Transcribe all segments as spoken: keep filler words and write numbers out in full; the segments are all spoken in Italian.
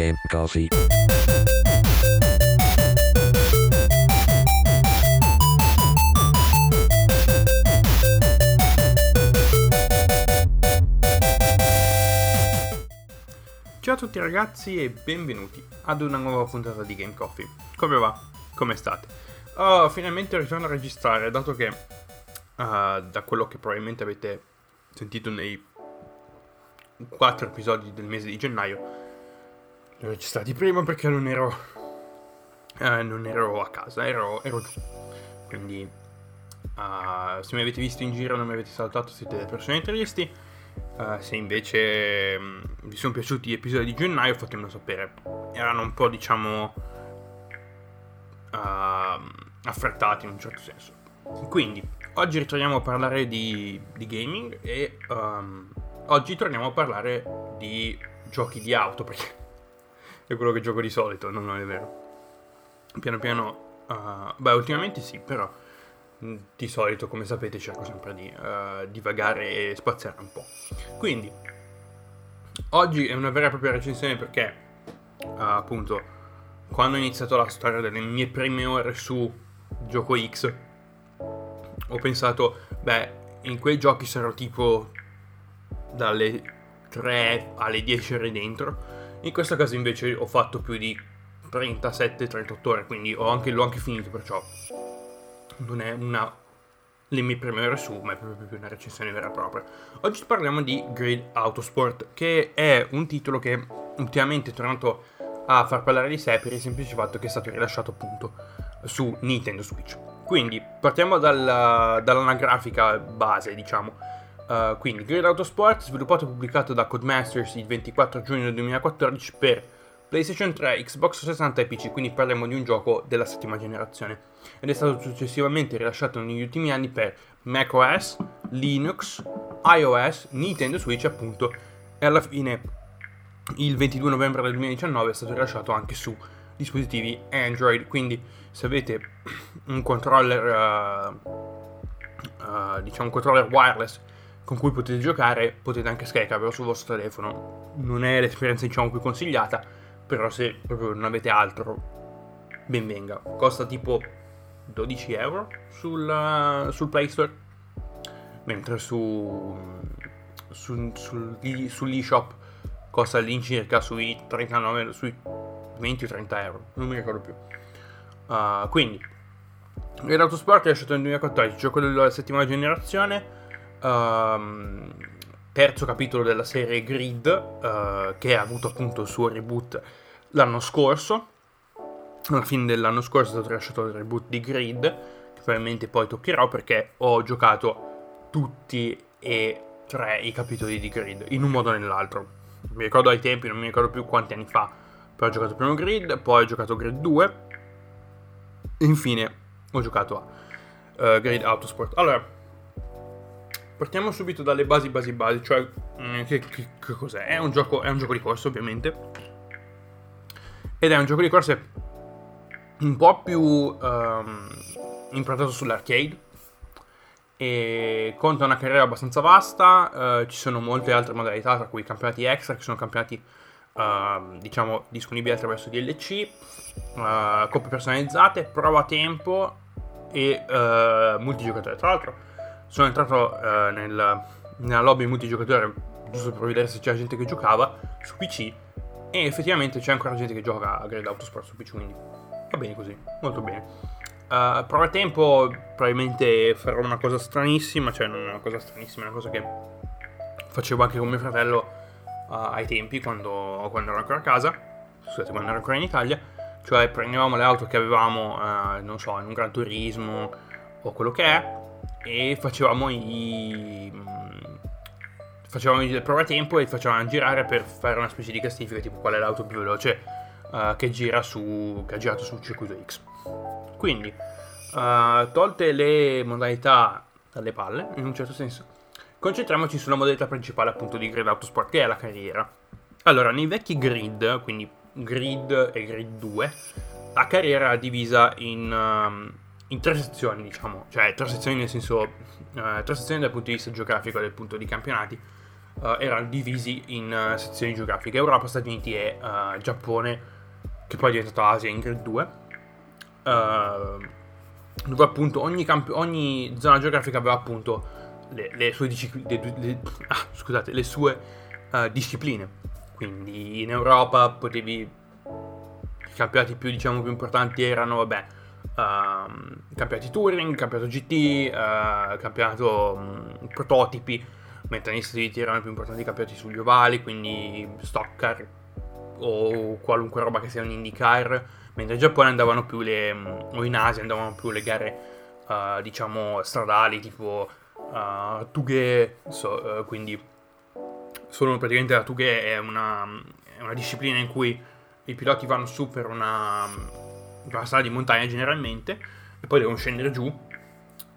Game Coffee. Ciao a tutti ragazzi e benvenuti ad una nuova puntata di Game Coffee. Come va? Come state? Oh, finalmente ritorno a registrare, dato che uh, da quello che probabilmente avete sentito nei quattro episodi del mese di gennaio li ho registrati prima perché non ero eh, non ero a casa, ero, ero giù, quindi uh, se mi avete visto in giro non mi avete saltato, siete delle persone tristi. Uh, se invece um, vi sono piaciuti gli episodi di gennaio fatemelo sapere, erano un po' diciamo uh, affrettati in un certo senso, quindi oggi ritorniamo a parlare di, di gaming e um, oggi torniamo a parlare di giochi di auto, perché è quello che gioco di solito, no, non è vero. Piano piano, uh, beh ultimamente sì, però di solito come sapete cerco sempre di uh, divagare e spaziare un po'. Quindi, oggi è una vera e propria recensione perché, uh, appunto, quando ho iniziato la storia delle mie prime ore su gioco X, ho pensato, beh, in quei giochi sarò tipo dalle tre alle dieci ore dentro. In questo caso invece ho fatto più di trentasette trentotto ore, quindi ho anche, l'ho anche finito, perciò non è una le mie prime ore su, ma è proprio più una recensione vera e propria. Oggi parliamo di Grid Autosport, che è un titolo che ultimamente è tornato a far parlare di sé per il semplice fatto che è stato rilasciato appunto su Nintendo Switch. Quindi partiamo dalla, dall'anagrafica base, diciamo. Uh, quindi Grid Autosport, sviluppato e pubblicato da Codemasters il ventiquattro giugno duemilaquattordici per PlayStation tre, Xbox trecentosessanta e P C, quindi parliamo di un gioco della settima generazione, ed è stato successivamente rilasciato negli ultimi anni per macOS, Linux, iOS, Nintendo Switch appunto, e alla fine il ventidue novembre del duemiladiciannove è stato rilasciato anche su dispositivi Android, quindi se avete un controller uh, uh, diciamo un controller wireless con cui potete giocare, potete anche scaricarvelo sul vostro telefono. Non è l'esperienza diciamo più consigliata, però se proprio non avete altro, ben venga. Costa tipo dodici euro sul, sul Play Store, mentre su, su, su, su sull'eShop costa all'incirca sui trentanove, sui venti o trenta euro, non mi ricordo più. Uh, quindi, Grid Autosport è lasciato nel duemilaquattordici, gioco della settima generazione. Um, terzo capitolo della serie Grid, uh, che ha avuto appunto il suo reboot l'anno scorso. Alla fine dell'anno scorso è stato rilasciato il reboot di Grid, che probabilmente poi toccherò perché ho giocato tutti e tre i capitoli di Grid in un modo o nell'altro. Mi ricordo ai tempi, non mi ricordo più quanti anni fa, però ho giocato prima Grid, poi ho giocato Grid due e infine ho giocato a uh, Grid Autosport. Allora, partiamo subito dalle basi basi basi, cioè che, che, che cos'è? È un, gioco, è un gioco di corse ovviamente, ed è un gioco di corse un po' più um, improntato sull'arcade, e conta una carriera abbastanza vasta, uh, ci sono molte altre modalità tra cui campionati extra che sono campionati uh, diciamo disponibili attraverso D L C, uh, coppe personalizzate, prova tempo e uh, multigiocatore. Tra l'altro sono entrato eh, nel, nella lobby multigiocatore giusto per vedere se c'era gente che giocava su P C, e effettivamente c'è ancora gente che gioca a Grid Autosport su P C, quindi va bene così, molto bene. Uh, prova tempo, probabilmente farò una cosa stranissima, cioè non una cosa stranissima, è una cosa che facevo anche con mio fratello uh, ai tempi, quando, quando ero ancora a casa, scusate, quando ero ancora in Italia, cioè prendevamo le auto che avevamo, uh, non so, in un Gran Turismo o quello che è, e facevamo i facevamo il provatempo e facevamo girare per fare una specie di classifica, tipo qual è l'auto più veloce uh, che gira su che ha girato sul circuito X. Quindi uh, tolte le modalità dalle palle in un certo senso, concentriamoci sulla modalità principale appunto di Grid Autosport, che è la carriera. Allora, nei vecchi Grid, quindi Grid e Grid due, la carriera era divisa in um, in tre sezioni, diciamo, cioè tre sezioni nel senso, eh, tre sezioni dal punto di vista geografico, dal punto di campionati, uh, erano divisi in uh, sezioni geografiche: Europa, Stati Uniti e uh, Giappone, che poi è diventato Asia in Grid due, uh, dove appunto ogni, camp- ogni zona geografica aveva appunto le, le sue, discipl- le, le, ah, scusate, le sue uh, discipline. Quindi in Europa potevi... i campionati più, diciamo, più importanti erano, vabbè, um, campionati touring, campionato G T, uh, campionato um, prototipi, mentre negli Stati Uniti erano i più importanti i campionati sugli ovali, quindi Stock Car o qualunque roba che sia un IndyCar, mentre in Giappone andavano più le, o in Asia andavano più le gare, uh, diciamo, stradali, tipo uh, Tughe, so, uh, quindi solo praticamente la Tughe è una, è una disciplina in cui i piloti vanno su per una, una strada di montagna generalmente e poi devono scendere giù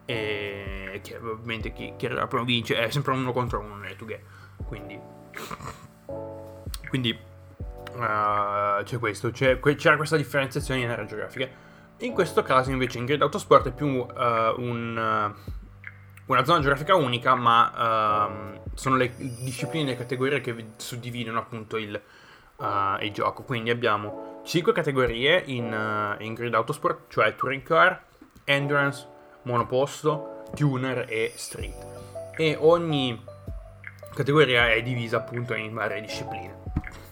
e chi, ovviamente chi, chi arriva vince, è sempre uno contro uno nelle Tughe, quindi quindi uh, c'è questo, c'è, c'era questa differenziazione in aree geografiche. In questo caso invece in Grid Autosport è più uh, un, una zona geografica unica, ma uh, sono le discipline e categorie che suddividono appunto il Uh, il gioco. Quindi abbiamo cinque categorie in, uh, in Grid Autosport, cioè Touring Car, Endurance, Monoposto, Tuner e Street, e ogni categoria è divisa appunto in varie discipline,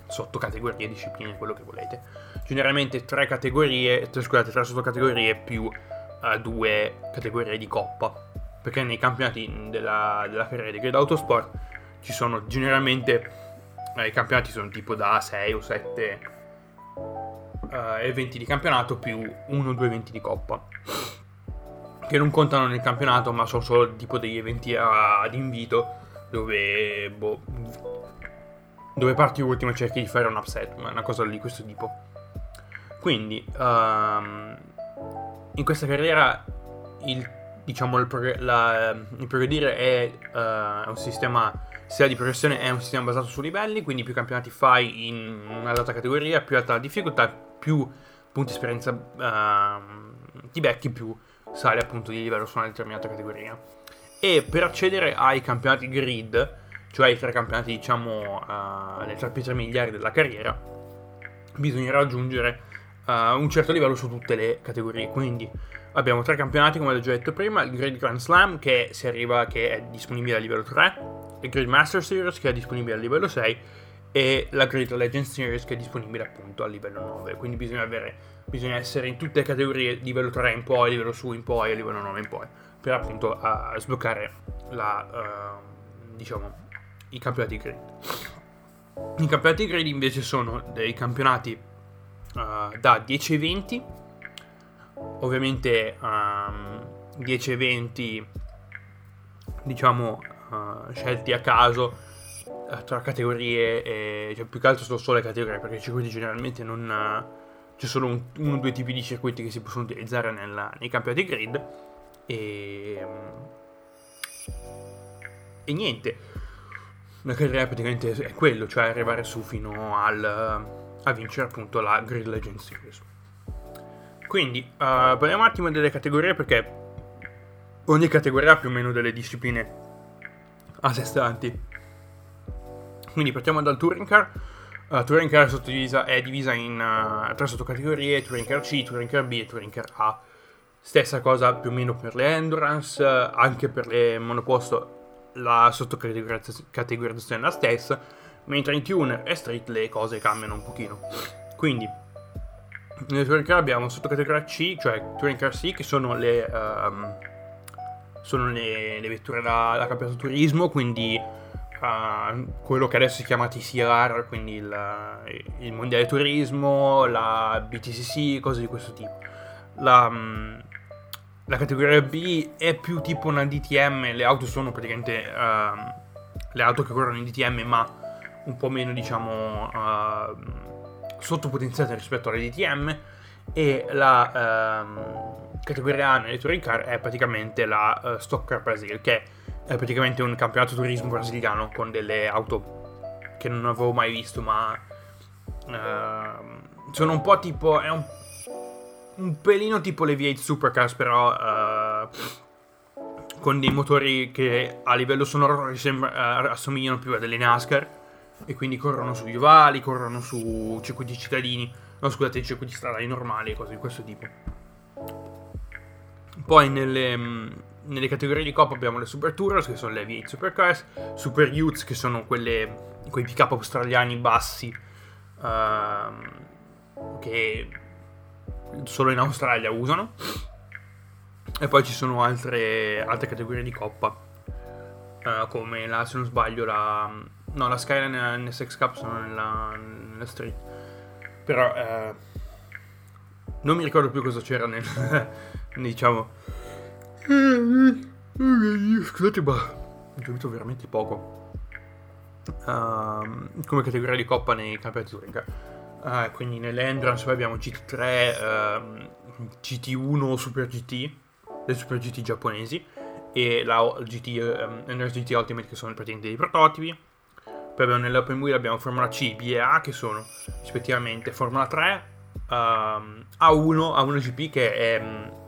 sottocategorie, discipline, quello che volete. Generalmente tre categorie, tre, scusate, tre sottocategorie più uh, due categorie di coppa, perché nei campionati della, della carriera di Grid Autosport ci sono generalmente... i campionati sono tipo da sei o sette uh, eventi di campionato più uno o due eventi di coppa, che non contano nel campionato, ma sono solo tipo degli eventi ad invito dove boh, dove parti ultimo e cerchi di fare un upset, ma una cosa di questo tipo. Quindi um, in questa carriera il, diciamo il, prog- la, il progredire è, uh, è un sistema... sia di progressione, è un sistema basato su livelli, quindi più campionati fai in una data categoria, più alta la difficoltà, più punti esperienza uh, ti becchi, più sale appunto di livello su una determinata categoria. E per accedere ai campionati grid, cioè i tre campionati, diciamo, uh, le tre pietre miliari della carriera, bisognerà raggiungere uh, un certo livello su tutte le categorie. Quindi abbiamo tre campionati, come ho già detto prima: il Grid Grand Slam, che si arriva, che è disponibile a livello tre, il Grid Master Series, che è disponibile a livello sei, e la Grid Legend Series, che è disponibile appunto a livello nove. Quindi bisogna avere, bisogna essere in tutte le categorie, livello tre in poi, livello su in poi, livello nove in poi, per appunto a sbloccare la, uh, diciamo, i campionati grid. I campionati grid invece sono dei campionati uh, da dieci eventi, ovviamente um, dieci eventi, diciamo, Uh, scelti a caso uh, tra categorie, e, cioè più che altro sono solo le categorie, perché i circuiti generalmente non uh, c'è solo un, uno o due tipi di circuiti che si possono utilizzare nella, nei campionati grid e, e niente, la carriera praticamente è quello, cioè arrivare su fino al, a vincere appunto la Grid Legend Series. Quindi uh, parliamo un attimo delle categorie, perché ogni categoria ha più o meno delle discipline a sé stanti. Quindi partiamo dal Touring Car. uh, Touring Car sottodivisa, è divisa in uh, tre sottocategorie: Touring Car C, Touring Car B e Touring Car A. Stessa cosa più o meno per le Endurance, uh, anche per le Monoposto la sottocategorizzazione è la stessa, mentre in Tuner e Street le cose cambiano un pochino. Quindi nel Touring Car abbiamo sottocategoria C, cioè Touring Car C, che sono le... Um, sono le, le vetture da, da campionato turismo, quindi uh, quello che adesso si chiama T C R, quindi il, il mondiale turismo, la B T C C, cose di questo tipo. La, la categoria B è più tipo una D T M, le auto sono praticamente uh, le auto che corrono in D T M, ma un po' meno, diciamo, uh, sottopotenziate rispetto alle D T M. E la... Uh, categoria A nelle Touring Car è praticamente la uh, Stock Car Brasil, che è praticamente un campionato turismo brasiliano con delle auto che non avevo mai visto, ma uh, sono un po' tipo, è un, un pelino tipo le V otto Supercars, però uh, con dei motori che a livello sonoro risembra, eh, assomigliano più a delle NASCAR, e quindi corrono sugli ovali, corrono su circuiti cittadini, no scusate, circuiti stradali normali e cose di questo tipo. Poi nelle, nelle categorie di coppa abbiamo le Super Tourers, che sono le V otto Supercars, Super Utes, che sono quelle, quei pick up australiani bassi, uh, che solo in Australia usano, e poi ci sono altre, altre categorie di coppa, uh, come la, se non sbaglio, la... No, la Skyline e la N S X Cup sono nella, nella street. Però eh, non mi ricordo più cosa c'era nel diciamo. Scusate, ma ho capito veramente poco. Uh, come categoria di coppa nei campionati Touring. Uh, quindi nelle Endurance abbiamo G T tre, uh, G T uno, Super G T, le Super G T giapponesi, e la G T, um, G T Ultimate, che sono praticamente dei prototipi. Poi abbiamo nell'Open Wheel abbiamo Formula C, B e A, che sono rispettivamente Formula tre, uh, A uno, A uno G P, che è,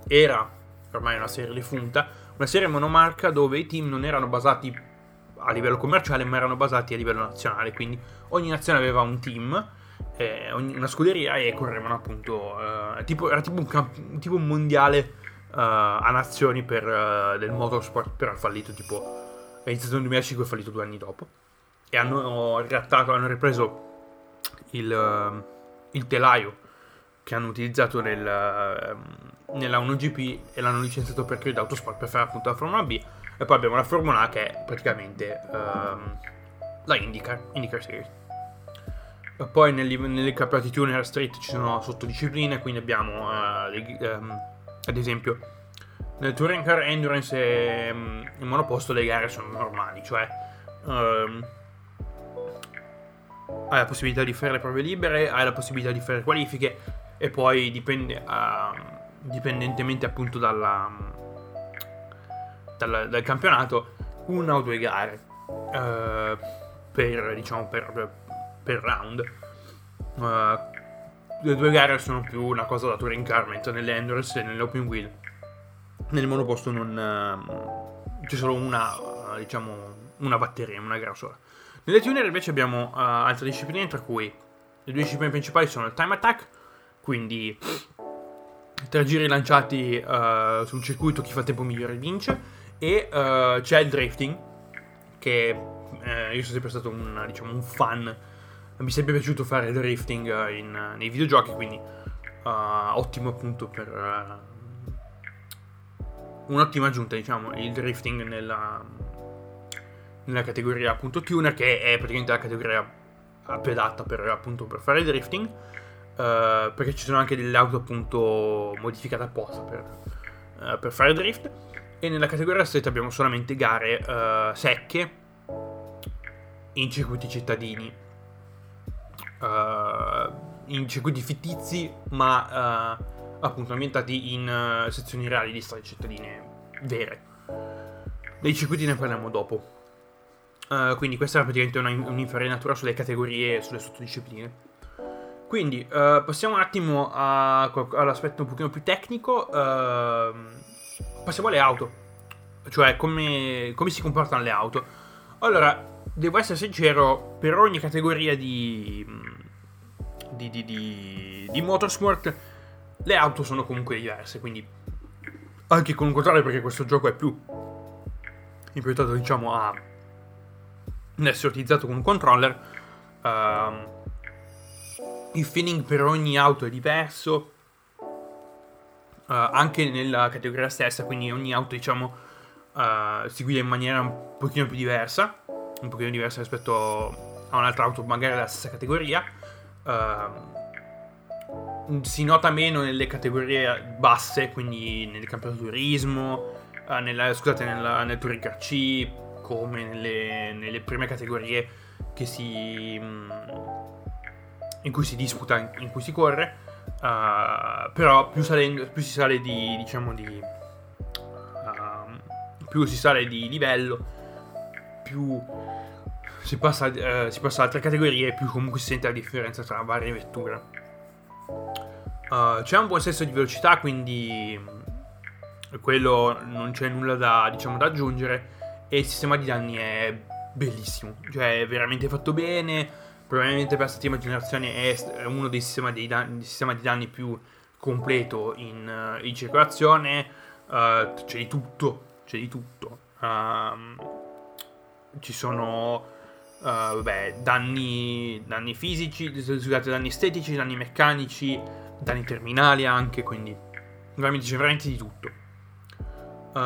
era ormai una serie defunta, una serie monomarca dove i team non erano basati a livello commerciale ma erano basati a livello nazionale, quindi ogni nazione aveva un team, eh, una scuderia, e correvano appunto, uh, tipo, era tipo un, camp- tipo un mondiale uh, a nazioni per, uh, del motorsport, però ha fallito, tipo è iniziato nel duemilacinque e ha fallito due anni dopo. E hanno riattato, hanno ripreso il, il telaio che hanno utilizzato nel, nella uno G P e l'hanno licenziato per Grid Autosport per fare appunto la Formula B. E poi abbiamo la Formula A, che è praticamente um, la IndyCar, IndyCar Series. E poi negli, nelle campionati Tuner Street ci sono sottodiscipline, quindi abbiamo uh, le, um, ad esempio nel Touring Car Endurance e um, il monoposto le gare sono normali, cioè um, hai la possibilità di fare le prove libere, hai la possibilità di fare qualifiche, e poi dipende, uh, dipendentemente appunto dalla, dalla, dal campionato, una o due gare uh, per, diciamo, per, per round. Uh, le due gare sono più una cosa da touring car, mentre nelle endurance e nell'open wheel, nel monoposto non uh, c'è solo una, uh, diciamo, una batteria, una gara sola. Nelle tuner invece abbiamo uh, altre discipline, tra cui le due discipline principali sono il time attack, quindi tre giri lanciati uh, sul circuito, chi fa il tempo migliore vince, e uh, c'è il drifting, che uh, io sono sempre stato un, diciamo, un fan, mi è sempre piaciuto fare il drifting uh, in, uh, nei videogiochi, quindi uh, ottimo appunto per uh, un'ottima aggiunta, diciamo, il drifting nella... nella categoria appunto tuner, che è praticamente la categoria pedata per appunto per fare il drifting, eh, perché ci sono anche delle auto appunto modificate apposta per, eh, per fare drift. E nella categoria street abbiamo solamente gare eh, secche in circuiti cittadini, eh, in circuiti fittizi ma eh, appunto ambientati in uh, sezioni reali di strade cittadine vere. Dei circuiti ne parliamo dopo. Uh, quindi questa era praticamente una, un'infarinatura sulle categorie e sulle sottodiscipline. Quindi uh, passiamo un attimo a, all'aspetto un pochino più tecnico. Uh, passiamo alle auto, cioè come, come si comportano le auto. Allora, devo essere sincero, per ogni categoria di di, di, di, di motorsport le auto sono comunque diverse, quindi anche con un controllo, perché questo gioco è più improntato, diciamo, a essere utilizzato con un controller. Uh, il feeling per ogni auto è diverso, uh, anche nella categoria stessa, quindi ogni auto, diciamo, uh, si guida in maniera un pochino più diversa, un pochino diversa rispetto a un'altra auto magari della stessa categoria. Uh, si nota meno nelle categorie basse, quindi nel campionato turismo, uh, nella, scusate, nella, nel Touring Car C, come nelle, nelle prime categorie che si in cui si disputa, in, in cui si corre, uh, però più, salendo, più si sale di diciamo di uh, più si sale di livello, più si passa uh, si passa ad altre categorie, più comunque si sente la differenza tra varie vetture. Uh, c'è un buon senso di velocità, quindi quello non c'è nulla da, diciamo, da aggiungere, e il sistema di danni è bellissimo, cioè è veramente fatto bene, probabilmente per la settima generazione è uno dei sistema, dei danni, dei sistema di danni più completo in, in circolazione, uh, c'è di tutto, c'è di tutto, uh, ci sono... Uh, vabbè, danni, danni fisici, scusate, danni estetici, danni meccanici, danni terminali anche, quindi veramente c'è veramente di tutto. Uh,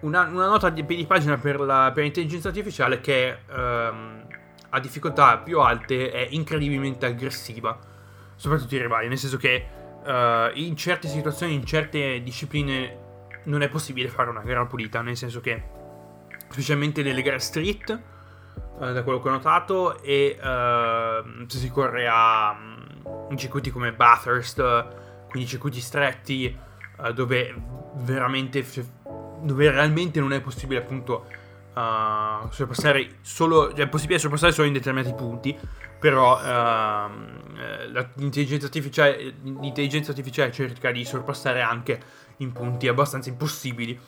una, una nota di, di pagina per, la, per l'intelligenza artificiale che um, a difficoltà più alte è incredibilmente aggressiva, soprattutto i rivali, nel senso che uh, in certe situazioni, in certe discipline non è possibile fare una gara pulita, nel senso che specialmente nelle gare street, eh, da quello che ho notato, e eh, se si corre a in circuiti come Bathurst, quindi circuiti stretti, eh, dove veramente dove realmente non è possibile appunto eh, sorpassare solo, cioè è possibile sorpassare solo in determinati punti, però eh, l'intelligenza artificiale l'intelligenza artificiale cerca di sorpassare anche in punti abbastanza impossibili.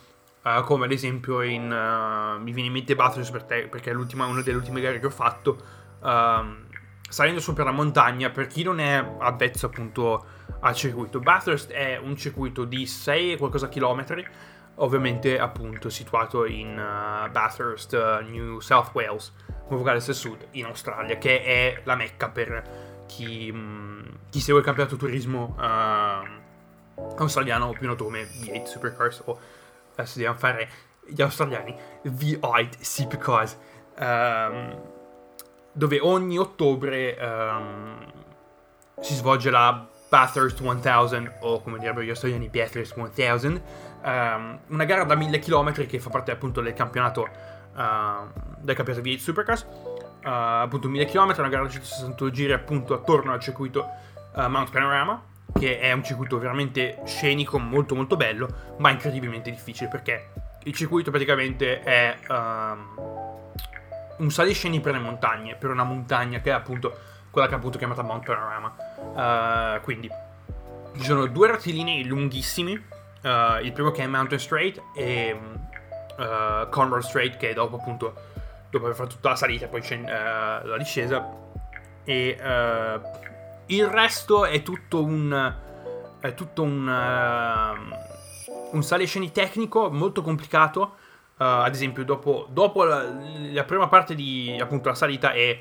Uh, come ad esempio in uh, mi viene in mente Bathurst per te, perché è l'ultima, una delle ultime gare che ho fatto, uh, salendo su per la montagna. Per chi non è avvezzo appunto al circuito, Bathurst è un circuito di sei e qualcosa chilometri, ovviamente appunto situato in uh, Bathurst, uh, New South Wales, nuovo Galles del Sud, in Australia, che è la mecca per chi, mh, chi segue il campionato turismo uh, australiano, più noto come V otto Supercars, o adesso dobbiamo fare gli australiani, V otto Supercars, um, dove ogni ottobre um, si svolge la Bathurst mille, o come direbbero gli australiani, Bathurst mille, um, una gara da mille chilometri che fa parte appunto del campionato uh, del campionato V otto Supercars, uh, appunto mille chilometri, una gara da centosessanta giri appunto attorno al circuito uh, Mount Panorama, che è un circuito veramente scenico, molto molto bello, ma incredibilmente difficile, perché il circuito praticamente è um, un saliscendi per le montagne, per una montagna che è appunto quella che è appunto chiamata Mount Panorama. Uh, quindi ci sono due rettilinei lunghissimi, uh, il primo che è Mountain Straight e uh, Conrad Straight, che è dopo appunto dopo aver fatto tutta la salita poi c'è uh, la discesa, e uh, il resto è tutto un è tutto un uh, un sale scendi tecnico molto complicato. Uh, ad esempio dopo, dopo la, la prima parte di appunto la salita è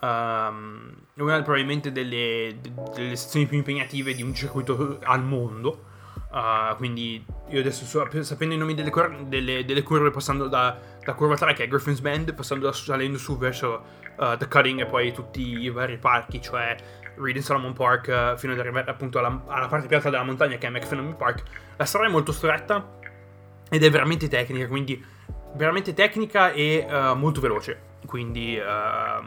um, una probabilmente delle, delle sezioni più impegnative di un circuito al mondo, uh, quindi io adesso so, sapendo i nomi delle, cor- delle, delle curve, passando da, da curva tre che è Griffin's Bend, passando da, salendo su verso uh, The Cutting e poi tutti i vari parchi, cioè Reed and Solomon Park, uh, fino ad arrivare appunto alla, alla parte più alta della montagna che è McPherson Park. La strada è molto stretta ed è veramente tecnica, quindi veramente tecnica e uh, molto veloce, quindi, uh,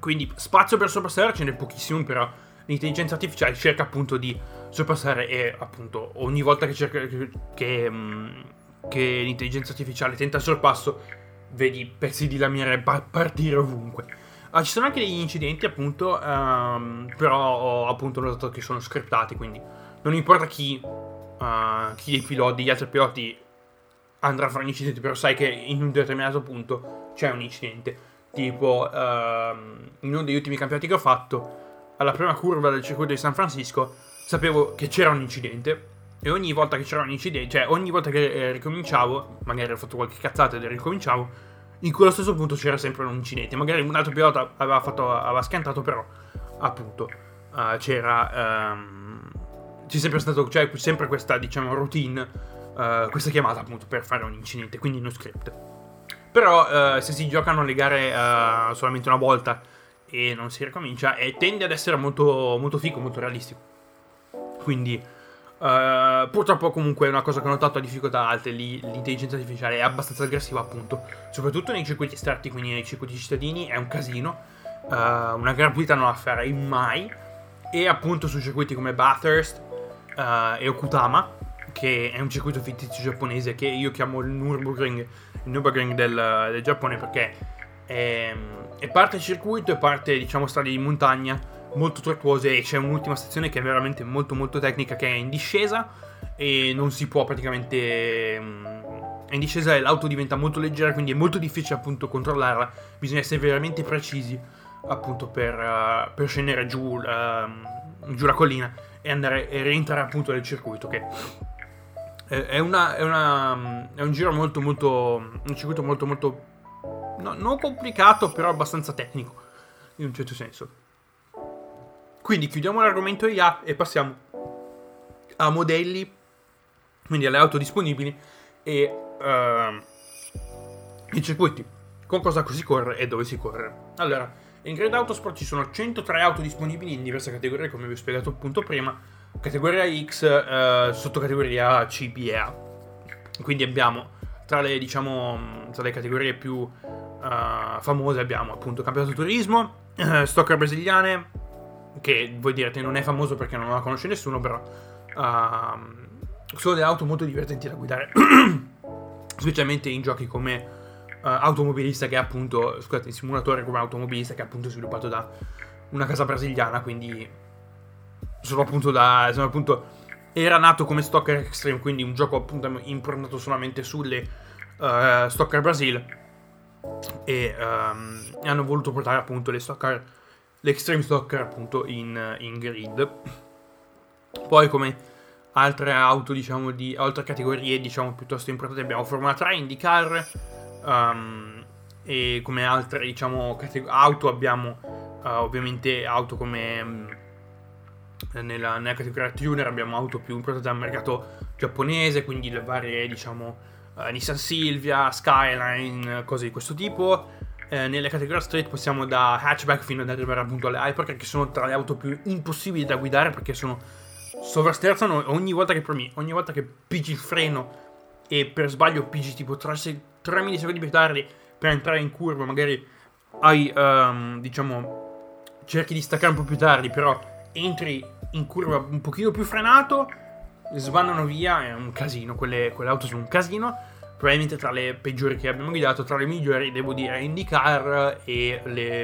quindi spazio per sorpassare ce n'è pochissimo, però l'intelligenza artificiale cerca appunto di sorpassare, e appunto ogni volta che, cerca, che, che, mh, che l'intelligenza artificiale tenta il sorpasso vedi pezzi di lamiere partire ovunque. Ah, ci sono anche degli incidenti appunto, um, però ho appunto notato che sono scriptati, quindi non importa chi, uh, chi dei piloti, degli altri piloti andrà a fare un incidente, però sai che in un determinato punto c'è un incidente, tipo uh, in uno degli ultimi campionati che ho fatto, alla prima curva del circuito di San Francisco sapevo che c'era un incidente, e ogni volta che c'era un incidente, cioè ogni volta che eh, ricominciavo, magari ho fatto qualche cazzata e ricominciavo, in quello stesso punto c'era sempre un incidente. Magari un altro pilota aveva, fatto, aveva schiantato, però appunto uh, c'era um, c'è sempre stato c'è sempre questa, diciamo, routine, uh, questa chiamata appunto per fare un incidente, quindi no script. Però uh, se si giocano le gare uh, solamente una volta e non si ricomincia, e tende ad essere molto molto figo, molto realistico. Quindi Uh, purtroppo comunque è una cosa che ho notato a difficoltà alte, lì l'intelligenza artificiale è abbastanza aggressiva appunto, soprattutto nei circuiti stretti, quindi nei circuiti cittadini è un casino, uh, una gara pulita non la farei mai, e appunto su circuiti come Bathurst uh, e Okutama, che è un circuito fittizio giapponese che io chiamo il Nürburgring, il Nürburgring del, del Giappone, perché è, è parte circuito e parte, diciamo, strade di montagna molto tortuose, e c'è un'ultima sezione che è veramente molto molto tecnica, che è in discesa, e non si può praticamente... in discesa l'auto diventa molto leggera, quindi è molto difficile appunto controllarla, bisogna essere veramente precisi appunto per, per scendere giù, uh, giù la collina e andare e rientrare appunto nel circuito, che è, una, è, una, è un giro molto molto, un circuito molto molto, no, non complicato però abbastanza tecnico in un certo senso. Quindi chiudiamo l'argomento I A e passiamo a modelli, quindi alle auto disponibili e uh, i circuiti, con cosa si corre e dove si corre. Allora, in Grid Autosport ci sono centotré auto disponibili in diverse categorie, come vi ho spiegato appunto prima, categoria X, uh, sottocategoria C, B e A. Quindi abbiamo tra le, diciamo, tra le categorie più uh, famose abbiamo appunto campionato turismo, uh, Stock Car brasiliane, che voi direte non è famoso perché non la conosce nessuno, però uh, sono delle auto molto divertenti da guidare, specialmente in giochi come uh, automobilista, che è appunto, scusate, in simulatore come automobilista, che è appunto sviluppato da una casa brasiliana, quindi sono appunto da sono appunto era nato come Stock Car Extreme, quindi un gioco appunto improntato solamente sulle uh, Stock Car Brasil, e um, hanno voluto portare appunto le Stock Car, le Extreme Stock Car appunto in, in Grid. Poi come altre auto, diciamo, di altre categorie, diciamo, piuttosto importanti, abbiamo Formula tre, IndyCar, um, e come altre, diciamo, categ- auto abbiamo uh, ovviamente auto come um, nella, nella categoria tuner abbiamo auto più importanti al mercato giapponese, quindi le varie, diciamo, uh, Nissan Silvia, Skyline, cose di questo tipo. Eh, nelle categorie street passiamo da hatchback fino ad arrivare appunto alle hypercar, che sono tra le auto più impossibili da guidare perché sono sovrasterzano ogni volta che premi, ogni volta che pigi il freno e per sbaglio pigi tipo tre, tre millisecondi più tardi per entrare in curva, magari hai um, diciamo cerchi di staccare un po' più tardi, però entri in curva un pochino più frenato, svannano via, è un casino, quelle, quelle auto sono un casino, probabilmente tra le peggiori che abbiamo guidato. Tra le migliori devo dire IndyCar e le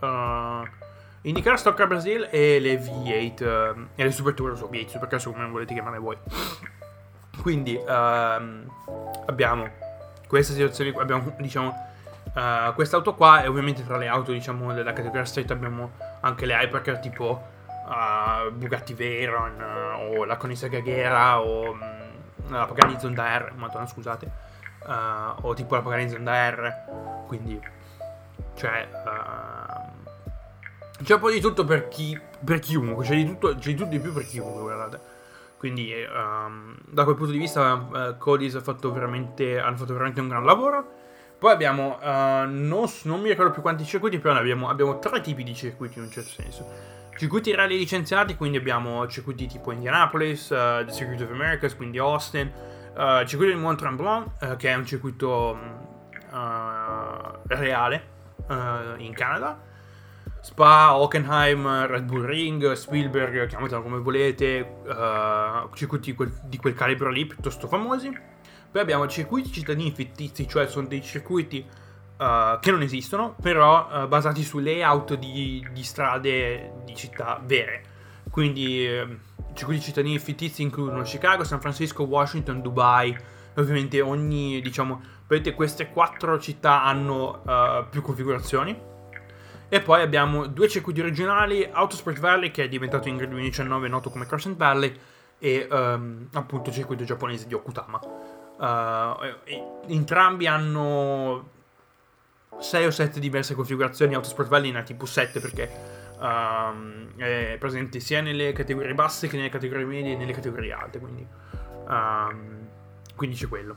uh, IndyCar, Stock Car Brasil e le V otto uh, e le Super Tourers o V otto Supercars, come volete chiamarle voi. Quindi uh, abbiamo questa situazione, abbiamo diciamo uh, questa auto qua, e ovviamente tra le auto, diciamo, della categoria street abbiamo anche le hypercar tipo uh, Bugatti Veyron uh, o la Koenigsegg Agera o um, la Pagani Zonda R, madonna scusate, uh, o tipo la Pagani Zonda R, quindi cioè uh, c'è un po' di tutto per chi, per chiunque, c'è di tutto, c'è di tutto di più per chiunque, guardate. Quindi um, da quel punto di vista uh, Codis ha fatto veramente, hanno fatto veramente un gran lavoro. Poi abbiamo, uh, non, non mi ricordo più quanti circuiti, però abbiamo, abbiamo tre tipi di circuiti in un certo senso. Circuiti rally licenziati, quindi abbiamo circuiti tipo Indianapolis, uh, The Circuit of Americas, quindi Austin, uh, circuito di Mont Tremblant, uh, che è un circuito uh, reale uh, in Canada, Spa, Hockenheim, Red Bull Ring, Spielberg, chiamatelo come volete, uh, circuiti di quel, di quel calibro lì, piuttosto famosi. Poi abbiamo circuiti cittadini fittizi, cioè sono dei circuiti uh, che non esistono, però uh, basati su layout di, di strade di città vere. Quindi uh, circuiti cittadini fittizi includono Chicago, San Francisco, Washington, Dubai. Ovviamente ogni, diciamo, vedete, queste quattro città hanno uh, più configurazioni. E poi abbiamo due circuiti regionali, Autosport Valley, che è diventato in duemiladiciannove noto come Crescent Valley, e um, appunto il circuito giapponese di Okutama. Uh, entrambi hanno sei o sette diverse configurazioni. Autosport Valley ne ha tipo sette perché um, è presente sia nelle categorie basse che nelle categorie medie e nelle categorie alte, quindi, um, quindi c'è quello.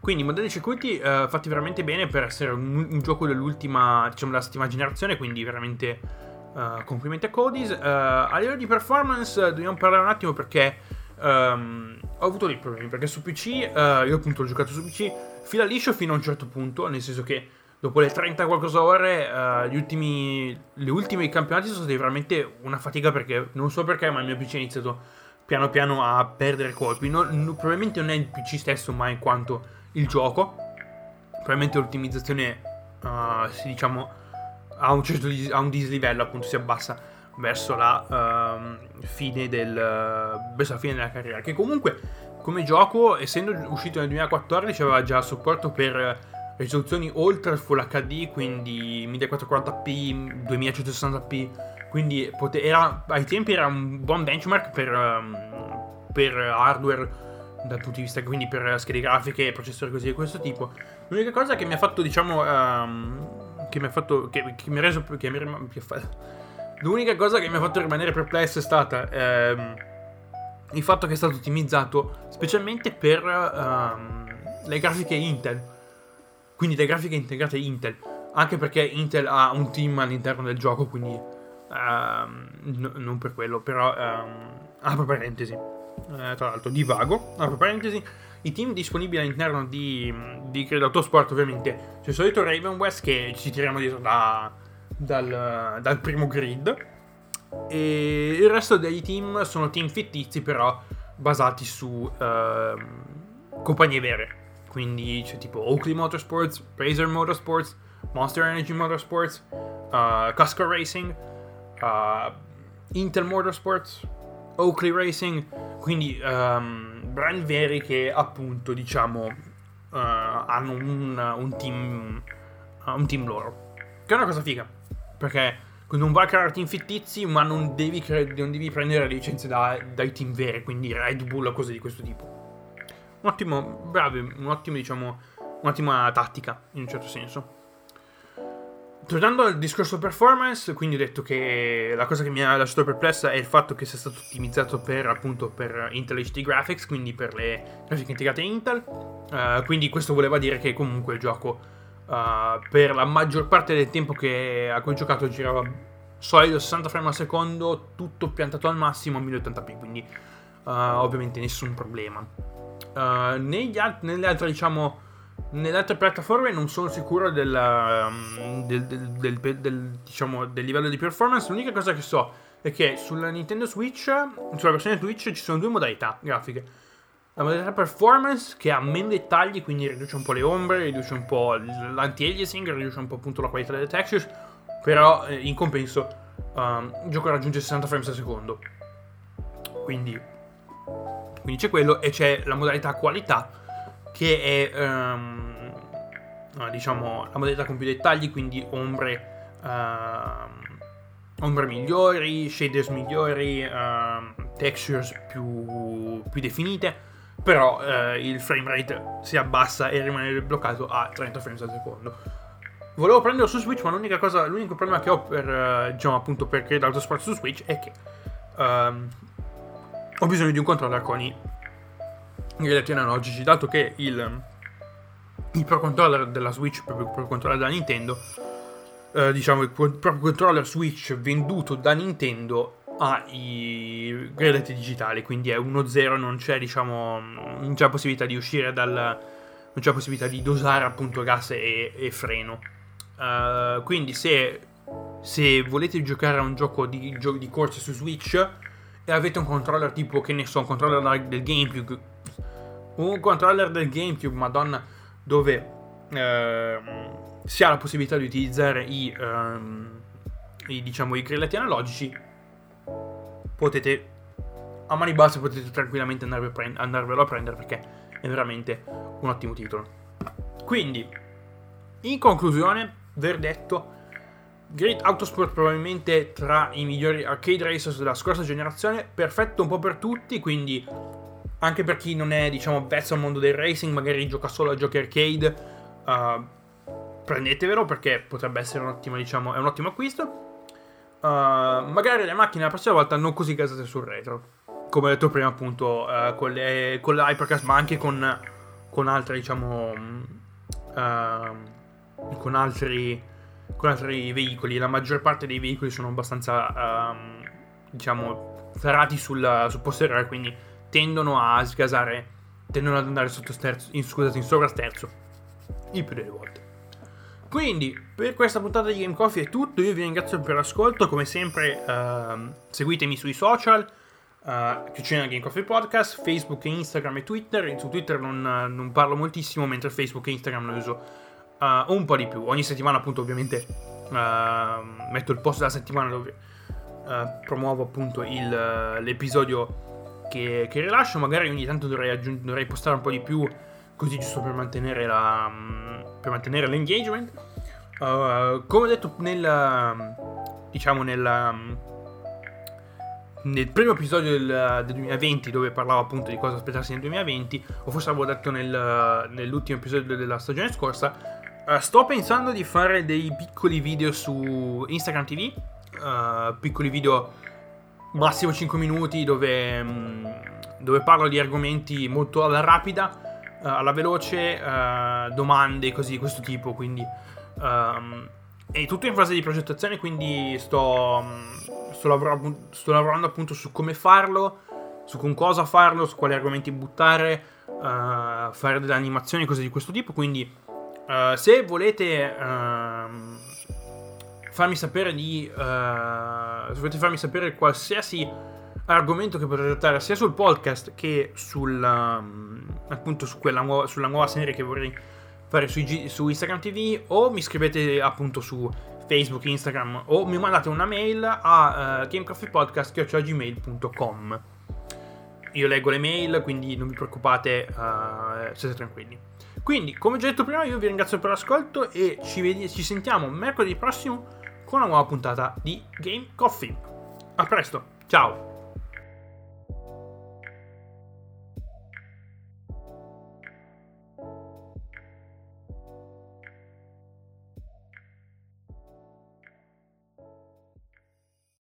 Quindi modelli di circuiti uh, fatti veramente bene per essere un, un gioco dell'ultima, diciamo, della settima generazione, quindi veramente uh, complimenti a Codis. Uh, a livello di performance uh, dobbiamo parlare un attimo perché um, ho avuto dei problemi, perché su P C, uh, io appunto ho giocato su P C fila liscio fino a un certo punto, nel senso che dopo le trenta qualcosa ore uh, gli ultimi, gli ultimi campionati sono stati veramente una fatica, perché non so perché, ma il mio P C ha iniziato piano piano a perdere colpi, no, no, probabilmente non è il P C stesso ma in quanto il gioco, probabilmente l'ottimizzazione uh, si diciamo ha un certo dis- ha un dislivello, appunto si abbassa verso la uh, fine del uh, verso la fine della carriera, che comunque come gioco, essendo uscito nel duemilaquattordici, aveva già supporto per risoluzioni oltre il Full H D, quindi millequattrocentoquaranta p, duemilacentosessanta p, quindi pote- era, ai tempi era un buon benchmark per, um, per hardware dal punto di vista, quindi per schede grafiche e processori così di questo tipo. L'unica cosa che mi ha fatto, diciamo, um, che mi ha fatto, che, che mi ha reso, che mi ha, che ha fatto, l'unica cosa che mi ha fatto rimanere perplesso è stata um, il fatto che è stato ottimizzato specialmente per um, le grafiche Intel, quindi le grafiche integrate Intel, anche perché Intel ha un team all'interno del gioco, quindi um, no, non per quello, però um, apro parentesi, eh, tra l'altro divago, apro parentesi, i team disponibili all'interno di, di Grid Autosport, ovviamente c'è il solito Raven West che ci tiriamo dietro da, dal, dal primo Grid, e il resto dei team sono team fittizi però basati su eh, compagnie vere, quindi c'è tipo Oakley Motorsports, Razer Motorsports, Monster Energy Motorsports, uh, Cusco Racing, uh, Intel Motorsports, Oakley Racing, quindi um, brand veri che appunto diciamo uh, hanno un, un team uh, un team loro, che è una cosa figa perché non va a creare team fittizi, ma non devi, cre- non devi prendere le licenze da, dai team veri, quindi Red Bull o cose di questo tipo. Un ottimo, bravi, un ottimo, diciamo, un'ottima tattica, in un certo senso. Tornando al discorso performance, quindi ho detto che la cosa che mi ha lasciato perplessa è il fatto che sia stato ottimizzato per, appunto, per Intel H D Graphics, quindi per le grafiche integrate Intel, uh, quindi questo voleva dire che comunque il gioco... Uh, per la maggior parte del tempo che a cui ho giocato girava solido sessanta frame al secondo, tutto piantato al massimo a mille ottanta p, quindi uh, ovviamente nessun problema. Uh, negli alt- nelle altre, diciamo, nelle altre piattaforme non sono sicuro della, um, del, del, del, del, del, diciamo, del livello di performance. L'unica cosa che so è che sulla Nintendo Switch, sulla versione Switch, ci sono due modalità grafiche. La modalità performance, che ha meno dettagli, quindi riduce un po' le ombre, riduce un po' l'anti-aliasing, riduce un po' appunto la qualità delle textures, però eh, in compenso um, il gioco raggiunge sessanta frames al secondo, quindi, quindi c'è quello. E c'è la modalità qualità, che è um, diciamo la modalità con più dettagli, quindi ombre uh, ombre migliori, shaders migliori, uh, textures più, più definite, però eh, il frame rate si abbassa e rimane bloccato a trenta frames al secondo. Volevo prenderlo su Switch, ma l'unica cosa, l'unico problema che ho per eh, diciamo appunto per Grid Autosport su Switch è che ehm, ho bisogno di un controller con i relativi analogici, dato che il, il Pro Controller della Switch, proprio il Pro Controller della Nintendo, eh, diciamo il Pro Controller Switch venduto da Nintendo ha ah, i grilletti digitali, quindi è uno zero, non c'è, diciamo, non c'è la possibilità di uscire dal, non c'è la possibilità di dosare appunto gas e, e freno. Uh, quindi se, se volete giocare a un gioco di, gioco di corsa su Switch e avete un controller tipo, che ne so, un controller del GameCube, un controller del GameCube, madonna, dove uh, si ha la possibilità di utilizzare i, um, i diciamo i grilletti analogici, potete a mani basse potete tranquillamente andarvelo a, prend- andarvelo a prendere, perché è veramente un ottimo titolo. Quindi, in conclusione, verdetto: Grid Autosport probabilmente tra i migliori arcade racers della scorsa generazione, perfetto un po' per tutti, quindi anche per chi non è, diciamo, avvezzo al mondo del racing, magari gioca solo a giochi arcade, uh, prendetevelo, perché potrebbe essere un ottimo, diciamo, è un ottimo acquisto. Uh, magari le macchine la prossima volta non così casate sul retro, come ho detto prima, appunto, uh, con le con le Hypercast, ma anche con con altre, diciamo, uh, con altri con altri veicoli. La maggior parte dei veicoli sono abbastanza um, diciamo ferrati sul, sul posteriore, quindi tendono a sgasare, tendono ad andare sotto sterzo, in, scusate, in sovrasterzo il più delle volte. Quindi, per questa puntata di Game Coffee è tutto. Io vi ringrazio per l'ascolto, come sempre uh, seguitemi sui social, uh, che c'è Game Coffee Podcast, Facebook, Instagram e Twitter. Su Twitter non, non parlo moltissimo, mentre Facebook e Instagram lo uso uh, un po' di più. Ogni settimana appunto ovviamente uh, metto il post della settimana dove eh, promuovo appunto il, l'episodio che, che rilascio. Magari ogni tanto dovrei, aggiung- dovrei postare un po' di più, così giusto per mantenere la, per mantenere l'engagement. Uh, come ho detto nel, diciamo nella, nel primo episodio del, del duemilaventi, dove parlavo appunto di cosa aspettarsi nel duemilaventi, o forse avevo detto nel, nell'ultimo episodio della stagione scorsa, uh, sto pensando di fare dei piccoli video su Instagram T V, uh, piccoli video massimo cinque minuti, dove, mh, dove parlo di argomenti molto alla rapida, uh, alla veloce, uh, domande così di questo tipo, quindi um, è tutto in fase di progettazione, quindi sto... Um, Sto lavorando, sto lavorando appunto su come farlo, su con cosa farlo, su quali argomenti buttare, uh, fare delle animazioni, cose di questo tipo. Quindi uh, se volete uh, farmi sapere di uh, se volete farmi sapere qualsiasi argomento che potrei trattare sia sul podcast che sul um, appunto su quella nuova, sulla nuova serie che vorrei fare su, su Instagram T V, o mi scrivete appunto su Facebook, Instagram, o mi mandate una mail a uh, gamecoffeepodcast chiocciola gmail punto com. Io leggo le mail, quindi non vi preoccupate, uh, siete tranquilli. Quindi, come già detto prima, io vi ringrazio per l'ascolto e ci, vedi- ci sentiamo mercoledì prossimo con una nuova puntata di Game Coffee. A presto, ciao!